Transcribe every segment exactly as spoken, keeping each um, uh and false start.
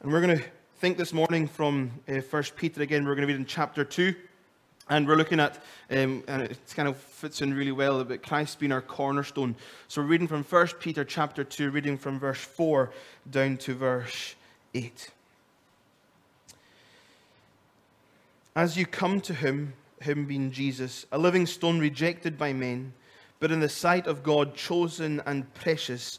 And we're going to think this morning from uh, First Peter again. We're going to read in chapter two, and we're looking at, um, and it kind of fits in really well about Christ being our cornerstone. So we're reading from First Peter chapter two, reading from verse four down to verse eight. As you come to him, him being Jesus, a living stone rejected by men, but in the sight of God, chosen and precious,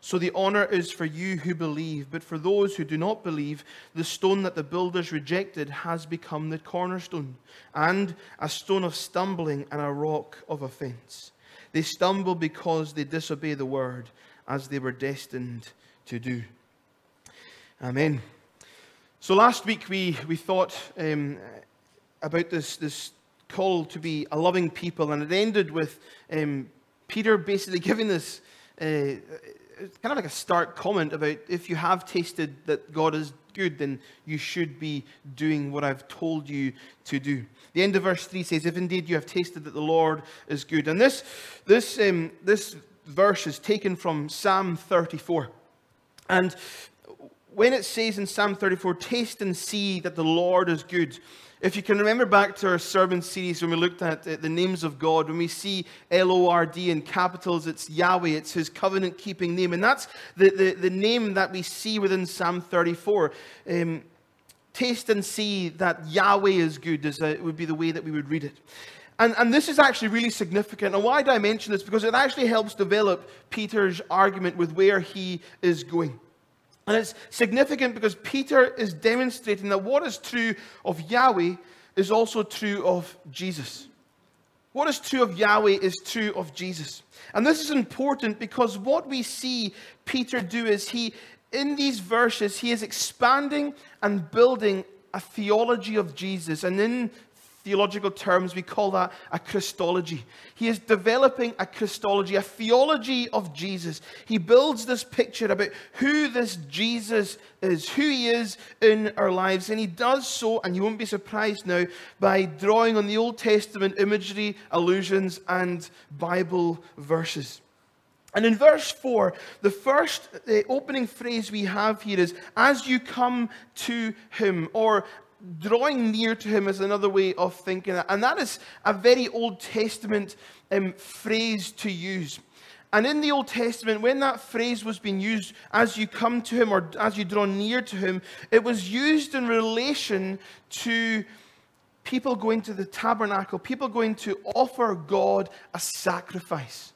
So the honor is for you who believe, but for those who do not believe, the stone that the builders rejected has become the cornerstone, and a stone of stumbling and a rock of offense. They stumble because they disobey the word, as they were destined to do. Amen. So last week we, we thought um, about this, this call to be a loving people, and it ended with um, Peter basically giving this... Uh, It's kind of like a stark comment about if you have tasted that God is good, then you should be doing what I've told you to do. The end of verse three says, if indeed you have tasted that the Lord is good. And this this um, this verse is taken from Psalm thirty-four. And when it says in Psalm thirty-four, taste and see that the Lord is good. If you can remember back to our sermon series when we looked at the names of God, when we see L O R D in capitals, it's Yahweh, it's his covenant-keeping name. And that's the, the, the name that we see within Psalm thirty-four. Um, taste and see that Yahweh is good is a, would be the way that we would read it. And, and this is actually really significant. And why do I mention this? Because it actually helps develop Peter's argument with where he is going. And it's significant because Peter is demonstrating that what is true of Yahweh is also true of Jesus. What is true of Yahweh is true of Jesus. And this is important because what we see Peter do is he, in these verses, he is expanding and building a theology of Jesus. And in theological terms, we call that a Christology. He is developing a Christology, a theology of Jesus. He builds this picture about who this Jesus is, who he is in our lives. And he does so, and you won't be surprised now, by drawing on the Old Testament imagery, allusions, and Bible verses. And in verse four, the first the opening phrase we have here is, as you come to him, or drawing near to him is another way of thinking that. And that is a very Old Testament um, phrase to use. And in the Old Testament, when that phrase was being used, as you come to him or as you draw near to him, it was used in relation to people going to the tabernacle, people going to offer God a sacrifice.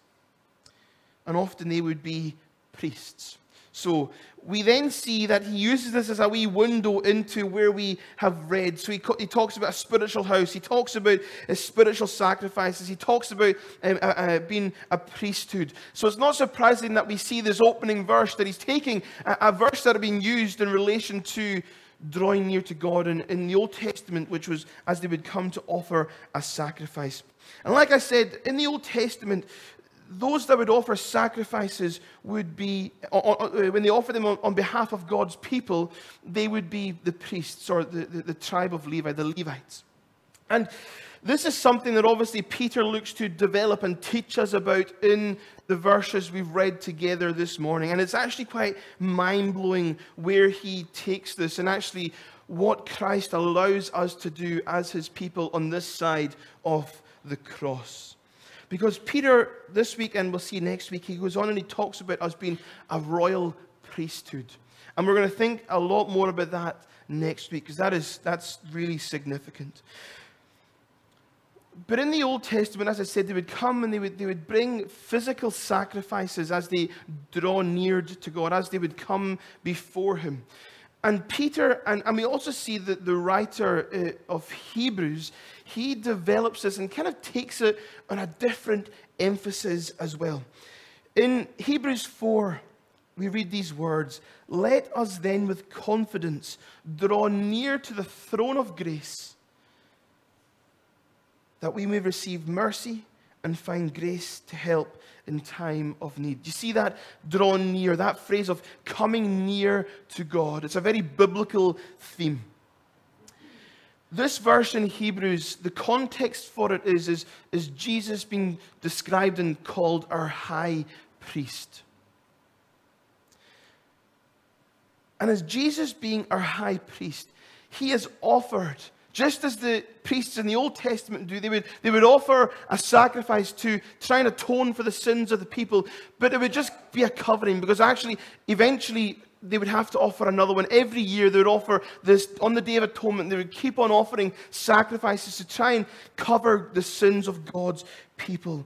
And often they would be priests. So we then see that he uses this as a wee window into where we have read. So he, co- he talks about a spiritual house. He talks about uh, spiritual sacrifices. He talks about um, uh, uh, being a priesthood. So it's not surprising that we see this opening verse that he's taking a, a verse that had been used in relation to drawing near to God in, in the Old Testament, which was as they would come to offer a sacrifice. And like I said, in the Old Testament, those that would offer sacrifices would be, when they offer them on behalf of God's people, they would be the priests or the, the, the tribe of Levi, the Levites. And this is something that obviously Peter looks to develop and teach us about in the verses we've read together this morning. And it's actually quite mind-blowing where he takes this and actually what Christ allows us to do as his people on this side of the cross. Because Peter, this week, and we'll see next week, he goes on and he talks about us being a royal priesthood. And we're going to think a lot more about that next week, because that is, that's really significant. But in the Old Testament, as I said, they would come and they would, they would bring physical sacrifices as they draw near to God, as they would come before him. And Peter, and, and we also see that the writer uh, of Hebrews, he develops this and kind of takes it on a different emphasis as well. In Hebrews four, we read these words, let us then with confidence draw near to the throne of grace, that we may receive mercy and find grace to help in time of need. You see that drawn near, that phrase of coming near to God. It's a very biblical theme. This verse in Hebrews, the context for it is, is, is Jesus being described and called our high priest. And as Jesus being our high priest, he is offered, just as the priests in the Old Testament do, they would, they would offer a sacrifice to try and atone for the sins of the people, but it would just be a covering, because actually, eventually, they would have to offer another one. Every year, they would offer this, on the Day of Atonement, they would keep on offering sacrifices to try and cover the sins of God's people.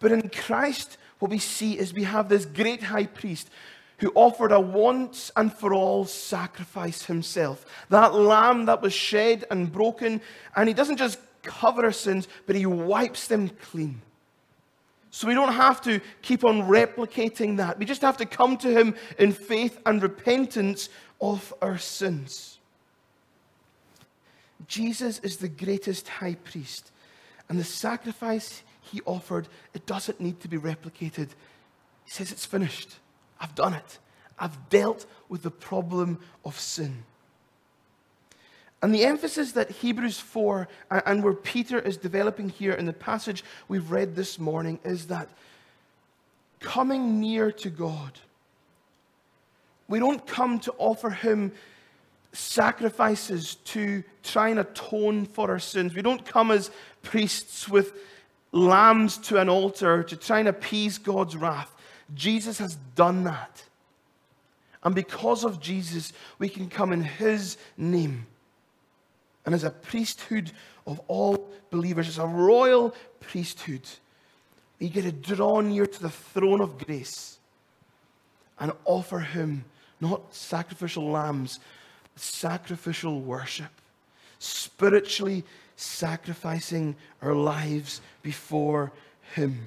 But in Christ, what we see is we have this great high priest who offered a once and for all sacrifice himself. That lamb that was shed and broken, and he doesn't just cover our sins, but he wipes them clean. So we don't have to keep on replicating that. We just have to come to him in faith and repentance of our sins. Jesus is the greatest high priest, and the sacrifice he offered, it doesn't need to be replicated. He says it's finished. I've done it. I've dealt with the problem of sin. And the emphasis that Hebrews four, and where Peter is developing here in the passage we've read this morning, is that coming near to God, we don't come to offer him sacrifices to try and atone for our sins. We don't come as priests with lambs to an altar to try and appease God's wrath. Jesus has done that. And because of Jesus, we can come in his name. And as a priesthood of all believers, as a royal priesthood, we get to draw near to the throne of grace and offer him not sacrificial lambs, but sacrificial worship, spiritually sacrificing our lives before him.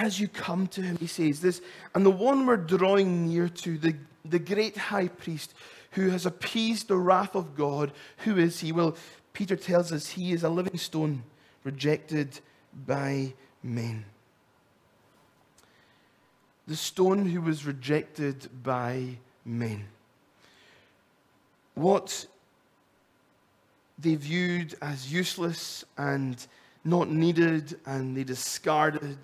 As you come to him, he says this, and the one we're drawing near to, the, the great high priest who has appeased the wrath of God, who is he? Well, Peter tells us he is a living stone rejected by men. The stone who was rejected by men. What they viewed as useless and not needed, and they discarded,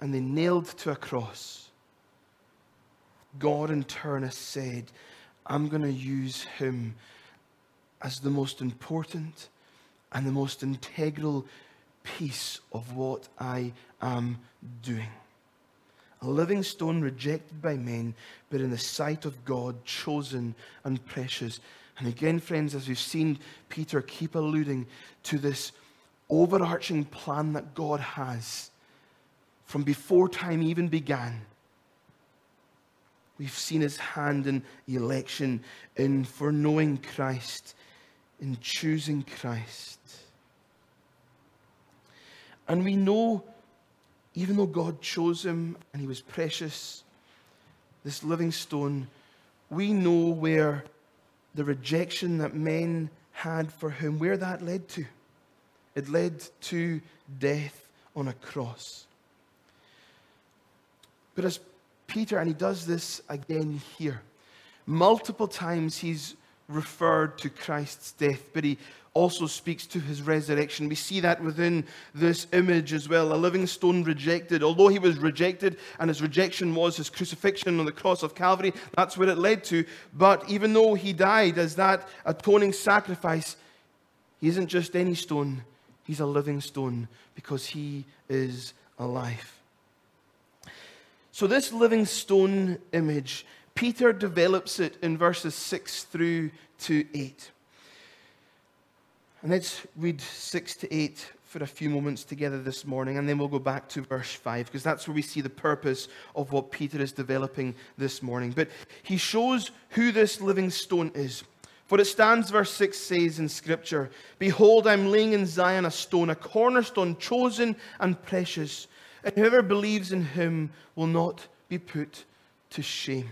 and they nailed to a cross. God in turn has said, I'm going to use him as the most important and the most integral piece of what I am doing. A living stone rejected by men, but in the sight of God, chosen and precious. And again, friends, as we've seen Peter keep alluding to this overarching plan that God has from before time even began. We've seen his hand in election, in foreknowing Christ, in choosing Christ. And we know, even though God chose him and he was precious, this living stone, we know where the rejection that men had for him, where that led to. It led to death on a cross. But as Peter, and he does this again here, multiple times he's referred to Christ's death, but he also speaks to his resurrection. We see that within this image as well, a living stone rejected. Although he was rejected, and his rejection was his crucifixion on the cross of Calvary, that's where it led to. But even though he died as that atoning sacrifice, he isn't just any stone, he's a living stone because he is alive. So this living stone image, Peter develops it in verses six through to eight. And let's read six to eight for a few moments together this morning, and then we'll go back to verse five, because that's where we see the purpose of what Peter is developing this morning. But he shows who this living stone is. For it stands, verse six says in Scripture, "Behold, I'm laying in Zion a stone, a cornerstone, chosen and precious. And whoever believes in him will not be put to shame."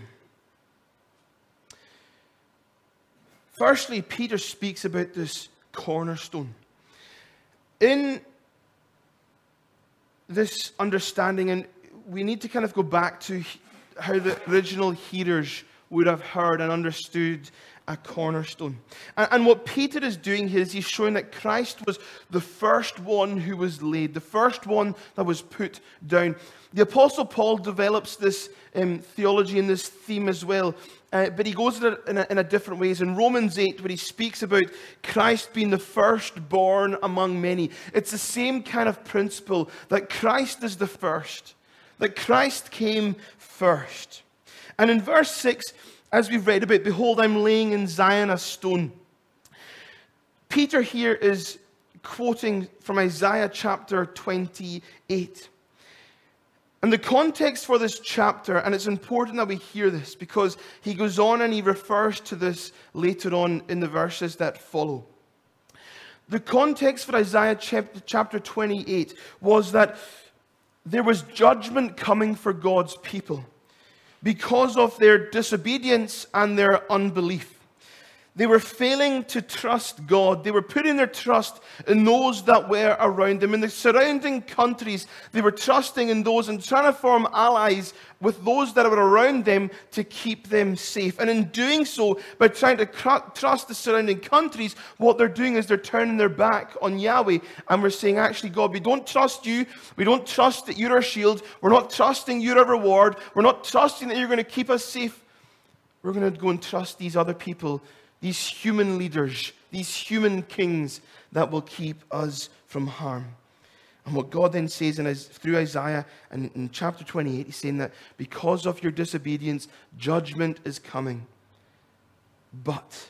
Firstly, Peter speaks about this cornerstone. In this understanding, and we need to kind of go back to how the original hearers would have heard and understood a cornerstone. And, and what Peter is doing here is he's showing that Christ was the first one who was laid, the first one that was put down. The Apostle Paul develops this um, theology and this theme as well, uh, but he goes in a, in, a, in a different ways. In Romans eight, where he speaks about Christ being the firstborn among many, it's the same kind of principle, that Christ is the first, that Christ came first. And in verse six, as we've read about, behold, I'm laying in Zion a stone. Peter here is quoting from Isaiah chapter twenty-eight. And the context for this chapter, and it's important that we hear this, because he goes on and he refers to this later on in the verses that follow. The context for Isaiah chapter twenty-eight was that there was judgment coming for God's people because of their disobedience and their unbelief. They were failing to trust God. They were putting their trust in those that were around them. In the surrounding countries, they were trusting in those and trying to form allies with those that were around them to keep them safe. And in doing so, by trying to cr- trust the surrounding countries, what they're doing is they're turning their back on Yahweh. And we're saying, actually, God, we don't trust you. We don't trust that you're our shield. We're not trusting you're our reward. We're not trusting that you're going to keep us safe. We're going to go and trust these other people, these human leaders, these human kings that will keep us from harm. And what God then says in his, through Isaiah and in chapter twenty-eight, he's saying that because of your disobedience, judgment is coming. But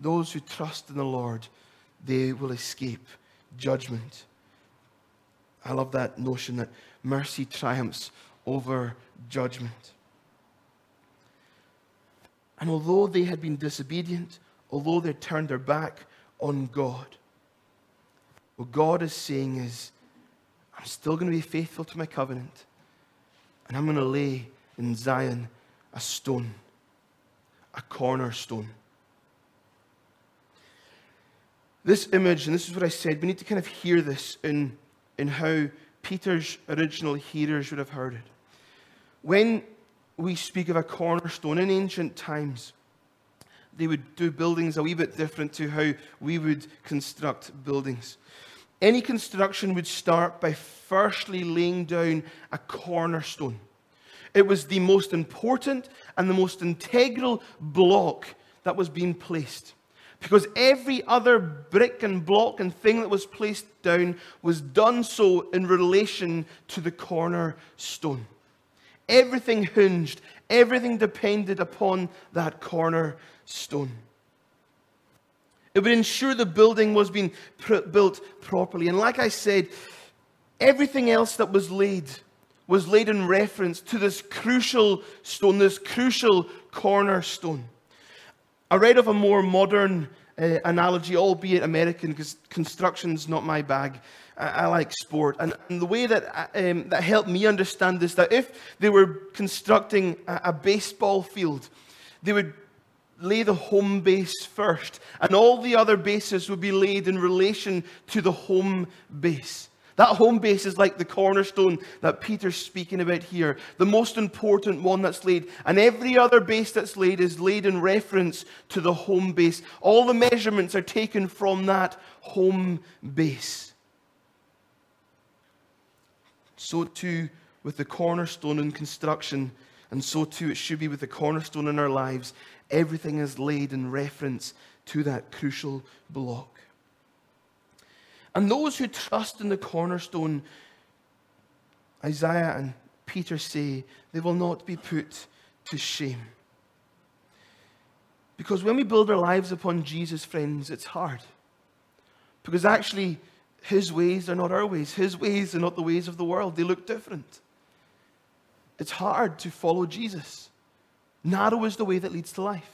those who trust in the Lord, they will escape judgment. I love that notion that mercy triumphs over judgment. And although they had been disobedient, although they turned their back on God, what God is saying is, I'm still going to be faithful to my covenant, and I'm going to lay in Zion a stone, a cornerstone. This image, and this is what I said, we need to kind of hear this in, in how Peter's original hearers would have heard it. When we speak of a cornerstone in ancient times, they would do buildings a wee bit different to how we would construct buildings. Any construction would start by firstly laying down a cornerstone. It was the most important and the most integral block that was being placed, because every other brick and block and thing that was placed down was done so in relation to the cornerstone. Everything hinged, everything depended upon that cornerstone. It would ensure the building was being pr- built properly. And like I said, everything else that was laid was laid in reference to this crucial stone, this crucial cornerstone. I read of a more modern uh, analogy, albeit American, because construction's not my bag. I like sport, and, and the way that um, that helped me understand this, that if they were constructing a, a baseball field, they would lay the home base first, and all the other bases would be laid in relation to the home base. That home base is like the cornerstone that Peter's speaking about here, the most important one that's laid, and every other base that's laid is laid in reference to the home base. All the measurements are taken from that home base. So too with the cornerstone in construction, and so too it should be with the cornerstone in our lives. Everything is laid in reference to that crucial block. And those who trust in the cornerstone, Isaiah and Peter say, they will not be put to shame. Because when we build our lives upon Jesus, friends, it's hard. Because actually, his ways are not our ways. His ways are not the ways of the world. They look different. It's hard to follow Jesus. Narrow is the way that leads to life.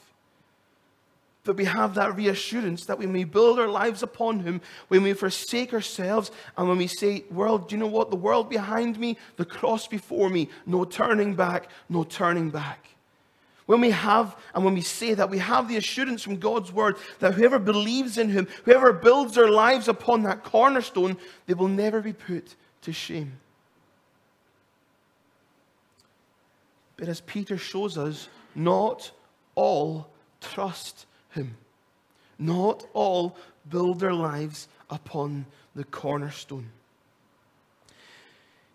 But we have that reassurance that when we build our lives upon him, when we forsake ourselves, and when we say, world, do you know what? The world behind me, the cross before me, no turning back, no turning back. When we have, and when we say that, we have the assurance from God's word that whoever believes in him, whoever builds their lives upon that cornerstone, they will never be put to shame. But as Peter shows us, not all trust him. Not all build their lives upon the cornerstone.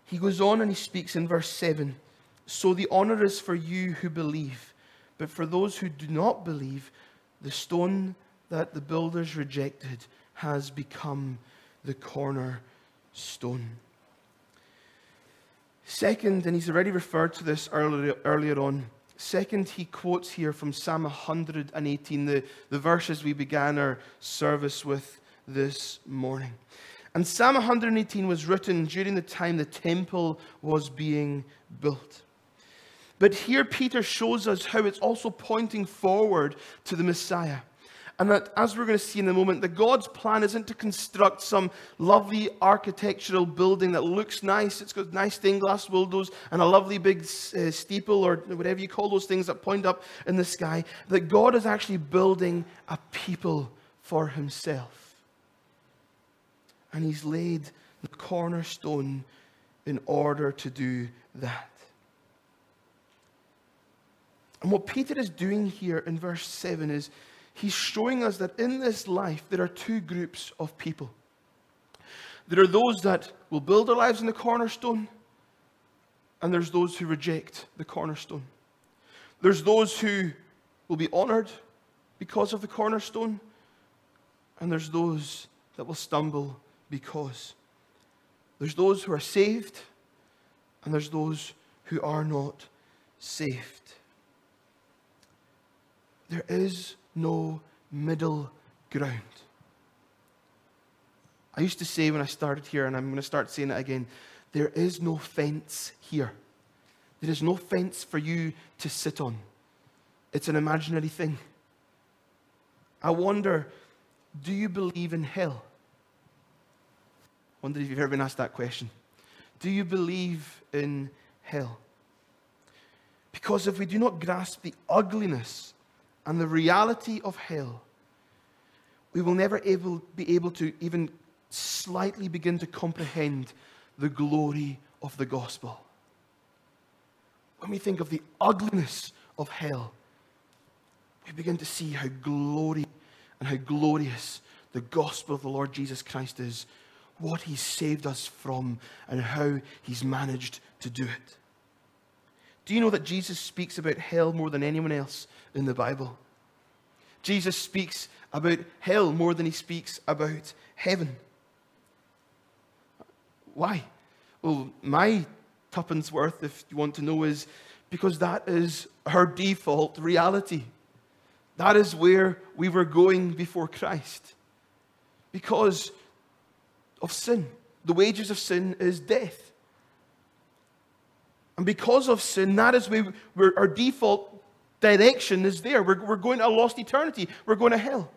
He goes on and he speaks in verse seven. So the honor is for you who believe, but for those who do not believe, the stone that the builders rejected has become the cornerstone. Second, and he's already referred to this earlier, earlier on, second, he quotes here from Psalm one hundred eighteen, the, the verses we began our service with this morning. And Psalm one hundred eighteen was written during the time the temple was being built. But here Peter shows us how it's also pointing forward to the Messiah. And that, as we're going to see in a moment, that God's plan isn't to construct some lovely architectural building that looks nice. It's got nice stained glass windows and a lovely big uh, steeple or whatever you call those things that point up in the sky. That God is actually building a people for himself. And he's laid the cornerstone in order to do that. And what Peter is doing here in verse seven is, he's showing us that in this life, there are two groups of people. There are those that will build their lives on the cornerstone, and there's those who reject the cornerstone. There's those who will be honored because of the cornerstone, and there's those that will stumble because. There's those who are saved, and there's those who are not saved. There is no middle ground. I used to say when I started here, and I'm going to start saying it again, there is no fence here. There is no fence for you to sit on. It's an imaginary thing. I wonder, do you believe in hell? I wonder if you've ever been asked that question. Do you believe in hell? Because if we do not grasp the ugliness and the reality of hell, we will never able, be able to even slightly begin to comprehend the glory of the gospel. When we think of the ugliness of hell, we begin to see how glory and how glorious the gospel of the Lord Jesus Christ is, what he saved us from, and how he's managed to do it. Do you know that Jesus speaks about hell more than anyone else in the Bible? Jesus speaks about hell more than he speaks about heaven. Why? Well, my tuppence worth, if you want to know, is because that is our default reality. That is where we were going before Christ. Because of sin. The wages of sin is death. And because of sin, that is where we're, our default direction is there. We're, we're going to a lost eternity. We're going to hell.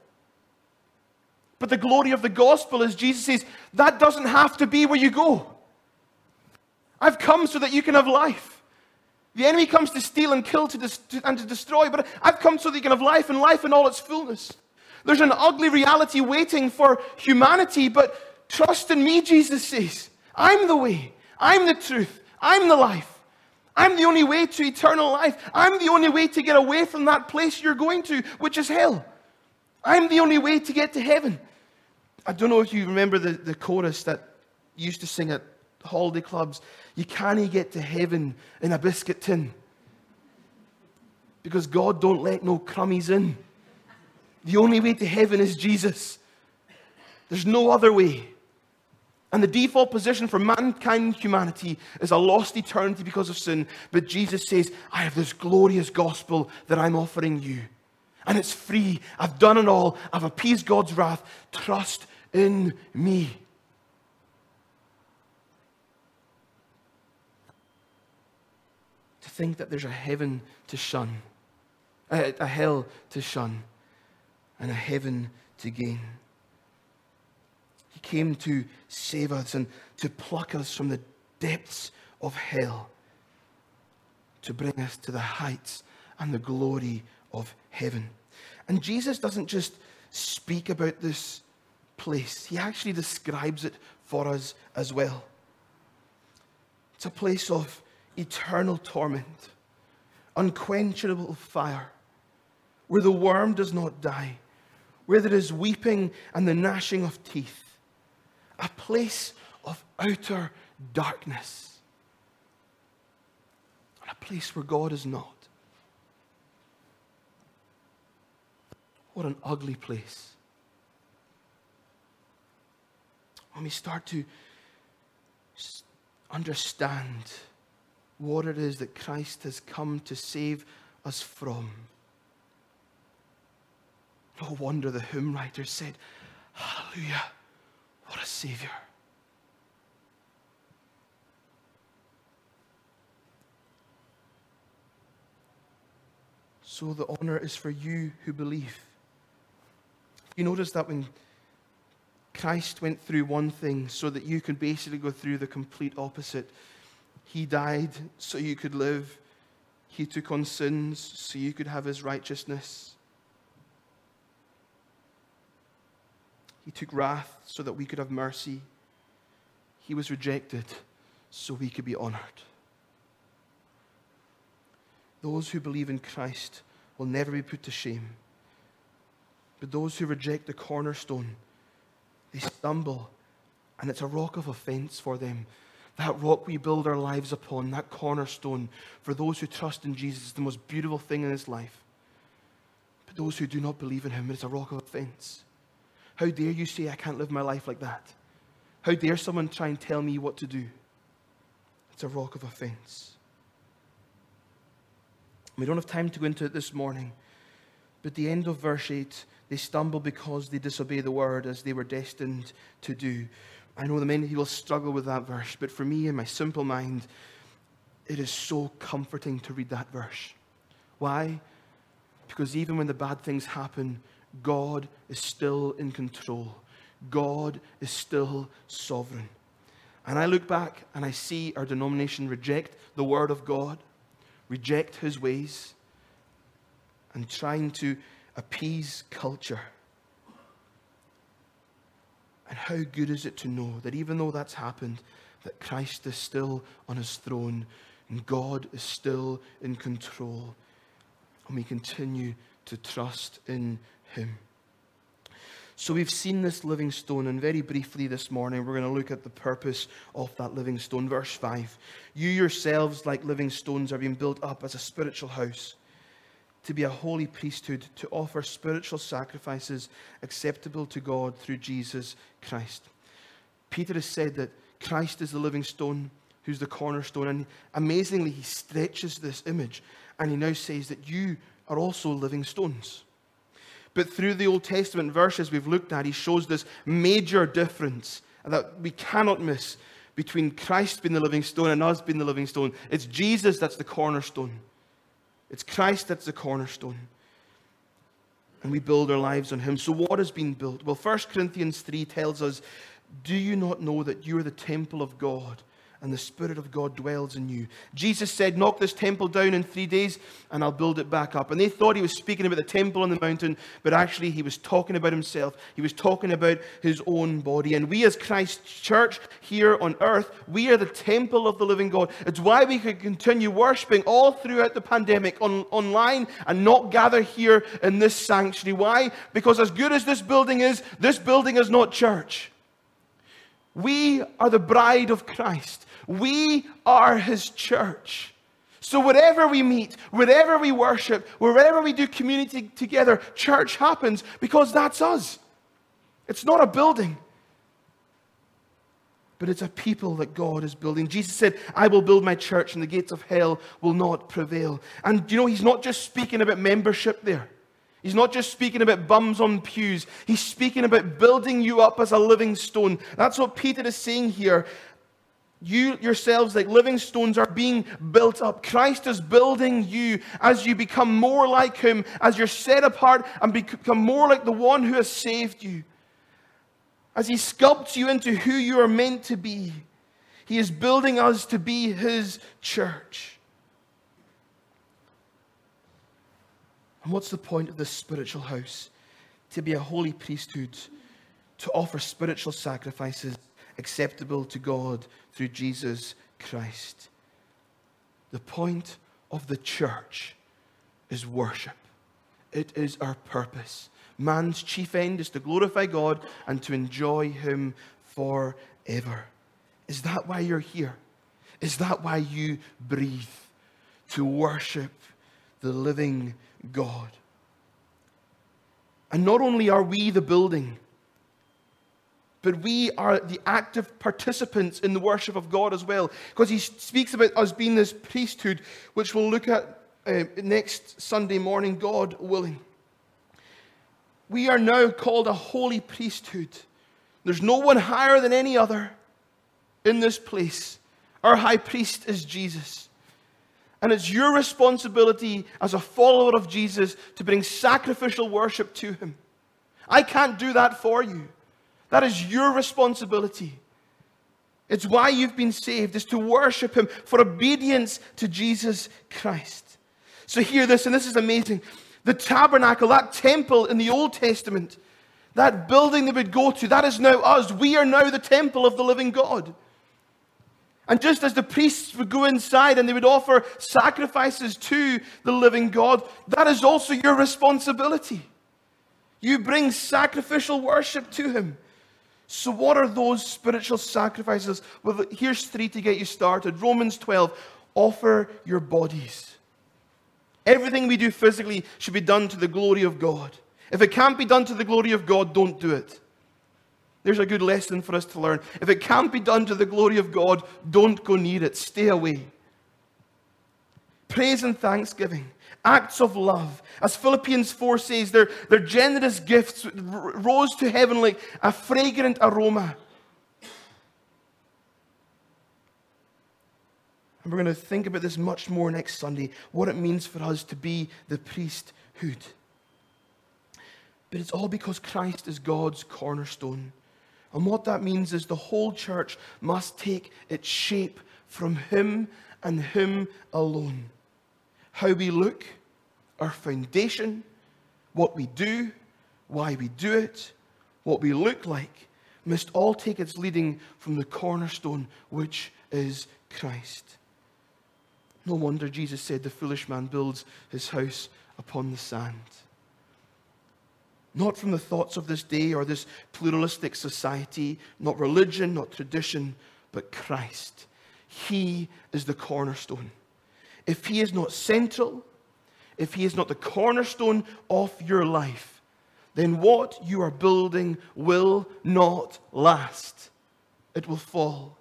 But the glory of the gospel is Jesus says, that doesn't have to be where you go. I've come so that you can have life. The enemy comes to steal and kill to dis- to, and to destroy, but I've come so that you can have life and life in all its fullness. There's an ugly reality waiting for humanity, but trust in me, Jesus says. I'm the way. I'm the truth. I'm the life. I'm the only way to eternal life. I'm the only way to get away from that place you're going to, which is hell. I'm the only way to get to heaven. I don't know if you remember the, the chorus that you used to sing at holiday clubs. You can't get to heaven in a biscuit tin. Because God don't let no crummies in. The only way to heaven is Jesus. There's no other way. And the default position for mankind and humanity is a lost eternity because of sin. But Jesus says, I have this glorious gospel that I'm offering you. And it's free. I've done it all. I've appeased God's wrath. Trust in me. To think that there's a heaven to shun, a, a hell to shun, and a heaven to gain. He came to save us and to pluck us from the depths of hell, to bring us to the heights and the glory of heaven. And Jesus doesn't just speak about this place. He actually describes it for us as well. It's a place of eternal torment, unquenchable fire, where the worm does not die, where there is weeping and the gnashing of teeth, a place of outer darkness, and a place where God is not. What an ugly place. When we start to understand what it is that Christ has come to save us from. No wonder the hymn writer said, "Hallelujah, what a Savior." So the honor is for you who believe. You notice that when Christ went through one thing so that you can basically go through the complete opposite. He died so you could live. He took on sins so you could have his righteousness. He took wrath so that we could have mercy. He was rejected so we could be honored. Those who believe in Christ will never be put to shame. But those who reject the cornerstone, they stumble, and it's a rock of offense for them. That rock we build our lives upon, that cornerstone, for those who trust in Jesus, is the most beautiful thing in this life. But those who do not believe in him, it's a rock of offense. How dare you say, I can't live my life like that? How dare someone try and tell me what to do? It's a rock of offense. We don't have time to go into it this morning, but the end of verse eight, they stumble because they disobey the word as they were destined to do. I know that many people struggle with that verse, but for me, in my simple mind, it is so comforting to read that verse. Why? Because even when the bad things happen, God is still in control. God is still sovereign. And I look back and I see our denomination reject the word of God, reject his ways, and trying to appease culture. And how good is it to know that even though that's happened, that Christ is still on his throne and God is still in control, and we continue to trust in him. So we've seen this living stone, and very briefly this morning we're going to look at the purpose of that living stone. Verse five, you yourselves, like living stones, are being built up as a spiritual house, to be a holy priesthood, to offer spiritual sacrifices acceptable to God through Jesus Christ. Peter has said that Christ is the living stone, who's the cornerstone, and amazingly he stretches this image, and he now says that you are also living stones. But through the Old Testament verses we've looked at, he shows this major difference that we cannot miss between Christ being the living stone and us being the living stone. It's Jesus that's the cornerstone. It's Christ that's the cornerstone. And we build our lives on him. So what has been built? Well, First Corinthians three tells us, do you not know that you are the temple of God and the Spirit of God dwells in you? Jesus said, knock this temple down in three days and I'll build it back up. And they thought he was speaking about the temple on the mountain, but actually he was talking about himself. He was talking about his own body. And we as Christ's church here on earth, we are the temple of the living God. It's why we could continue worshiping all throughout the pandemic on, online and not gather here in this sanctuary. Why? Because as good as this building is, this building is not church. We are the bride of Christ. We are his church. So wherever we meet, wherever we worship, wherever we do community together, church happens because that's us. It's not a building, but it's a people that God is building. Jesus said, I will build my church and the gates of hell will not prevail. And you know, he's not just speaking about membership there. He's not just speaking about bums on pews. He's speaking about building you up as a living stone. That's what Peter is saying here. You yourselves, like living stones, are being built up. Christ is building you as you become more like him, as you're set apart and become more like the one who has saved you. As he sculpts you into who you are meant to be, he is building us to be his church. And what's the point of this spiritual house? To be a holy priesthood, to offer spiritual sacrifices acceptable to God through Jesus Christ. The point of the church is worship. It is our purpose. Man's chief end is to glorify God and to enjoy Him forever. Is that why you're here? Is that why you breathe? To worship the living God. And not only are we the building, but we are the active participants in the worship of God as well. Because he speaks about us being this priesthood, which we'll look at uh, next Sunday morning, God willing. We are now called a holy priesthood. There's no one higher than any other in this place. Our high priest is Jesus. And it's your responsibility as a follower of Jesus to bring sacrificial worship to him. I can't do that for you. That is your responsibility. It's why you've been saved, is to worship him for obedience to Jesus Christ. So hear this, and this is amazing. The tabernacle, that temple in the Old Testament, that building they would go to, that is now us. We are now the temple of the living God. And just as the priests would go inside and they would offer sacrifices to the living God, that is also your responsibility. You bring sacrificial worship to him. So what are those spiritual sacrifices? Well, here's three to get you started. Romans twelve, offer your bodies. Everything we do physically should be done to the glory of God. If it can't be done to the glory of God, don't do it. There's a good lesson for us to learn. If it can't be done to the glory of God, don't go near it. Stay away. Praise and thanksgiving. Acts of love. As Philippians four says, their, their generous gifts rose to heaven like a fragrant aroma. And we're going to think about this much more next Sunday, what it means for us to be the priesthood. But it's all because Christ is God's cornerstone. And what that means is the whole church must take its shape from him and him alone. How we look, our foundation, what we do, why we do it, what we look like, must all take its leading from the cornerstone, which is Christ. No wonder Jesus said the foolish man builds his house upon the sand. Not from the thoughts of this day or this pluralistic society, not religion, not tradition, but Christ. He is the cornerstone. If he is not central, if he is not the cornerstone of your life, then what you are building will not last. It will fall.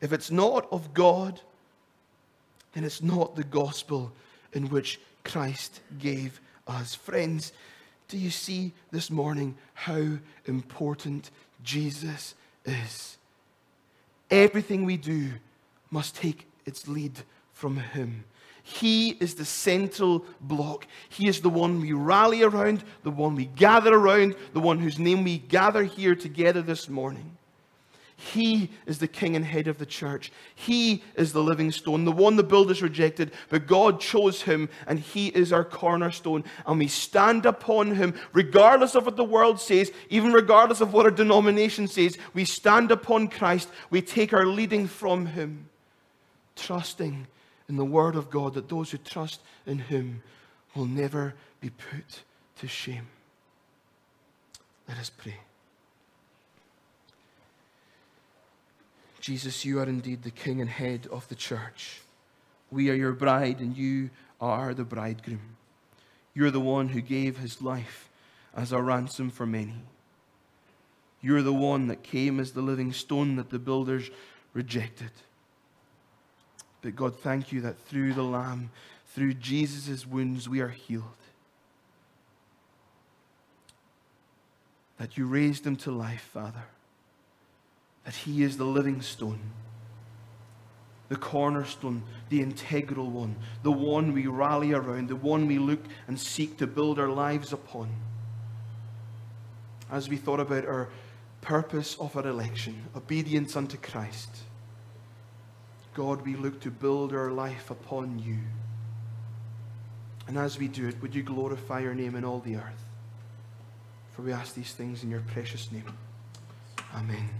If it's not of God, then it's not the gospel in which Christ gave us. Friends, do you see this morning how important Jesus is? Everything we do must take its lead from him. He is the central block. He is the one we rally around, the one we gather around, the one whose name we gather here together this morning. He is the king and head of the church. He is the living stone, the one the builders rejected, but God chose him, and he is our cornerstone, and we stand upon him regardless of what the world says, even regardless of what our denomination says. We stand upon Christ. We take our leading from him, trusting in the word of God, that those who trust in him will never be put to shame. Let us pray. Jesus, you are indeed the king and head of the church. We are your bride, and you are the bridegroom. You're the one who gave his life as a ransom for many. You're the one that came as the living stone that the builders rejected. But God, thank you that through the Lamb, through Jesus' wounds, we are healed. That you raised him to life, Father. That he is the living stone, the cornerstone, the integral one, the one we rally around, the one we look and seek to build our lives upon. As we thought about our purpose of our election, obedience unto Christ, God, we look to build our life upon you. And as we do it, would you glorify your name in all the earth? For we ask these things in your precious name. Amen.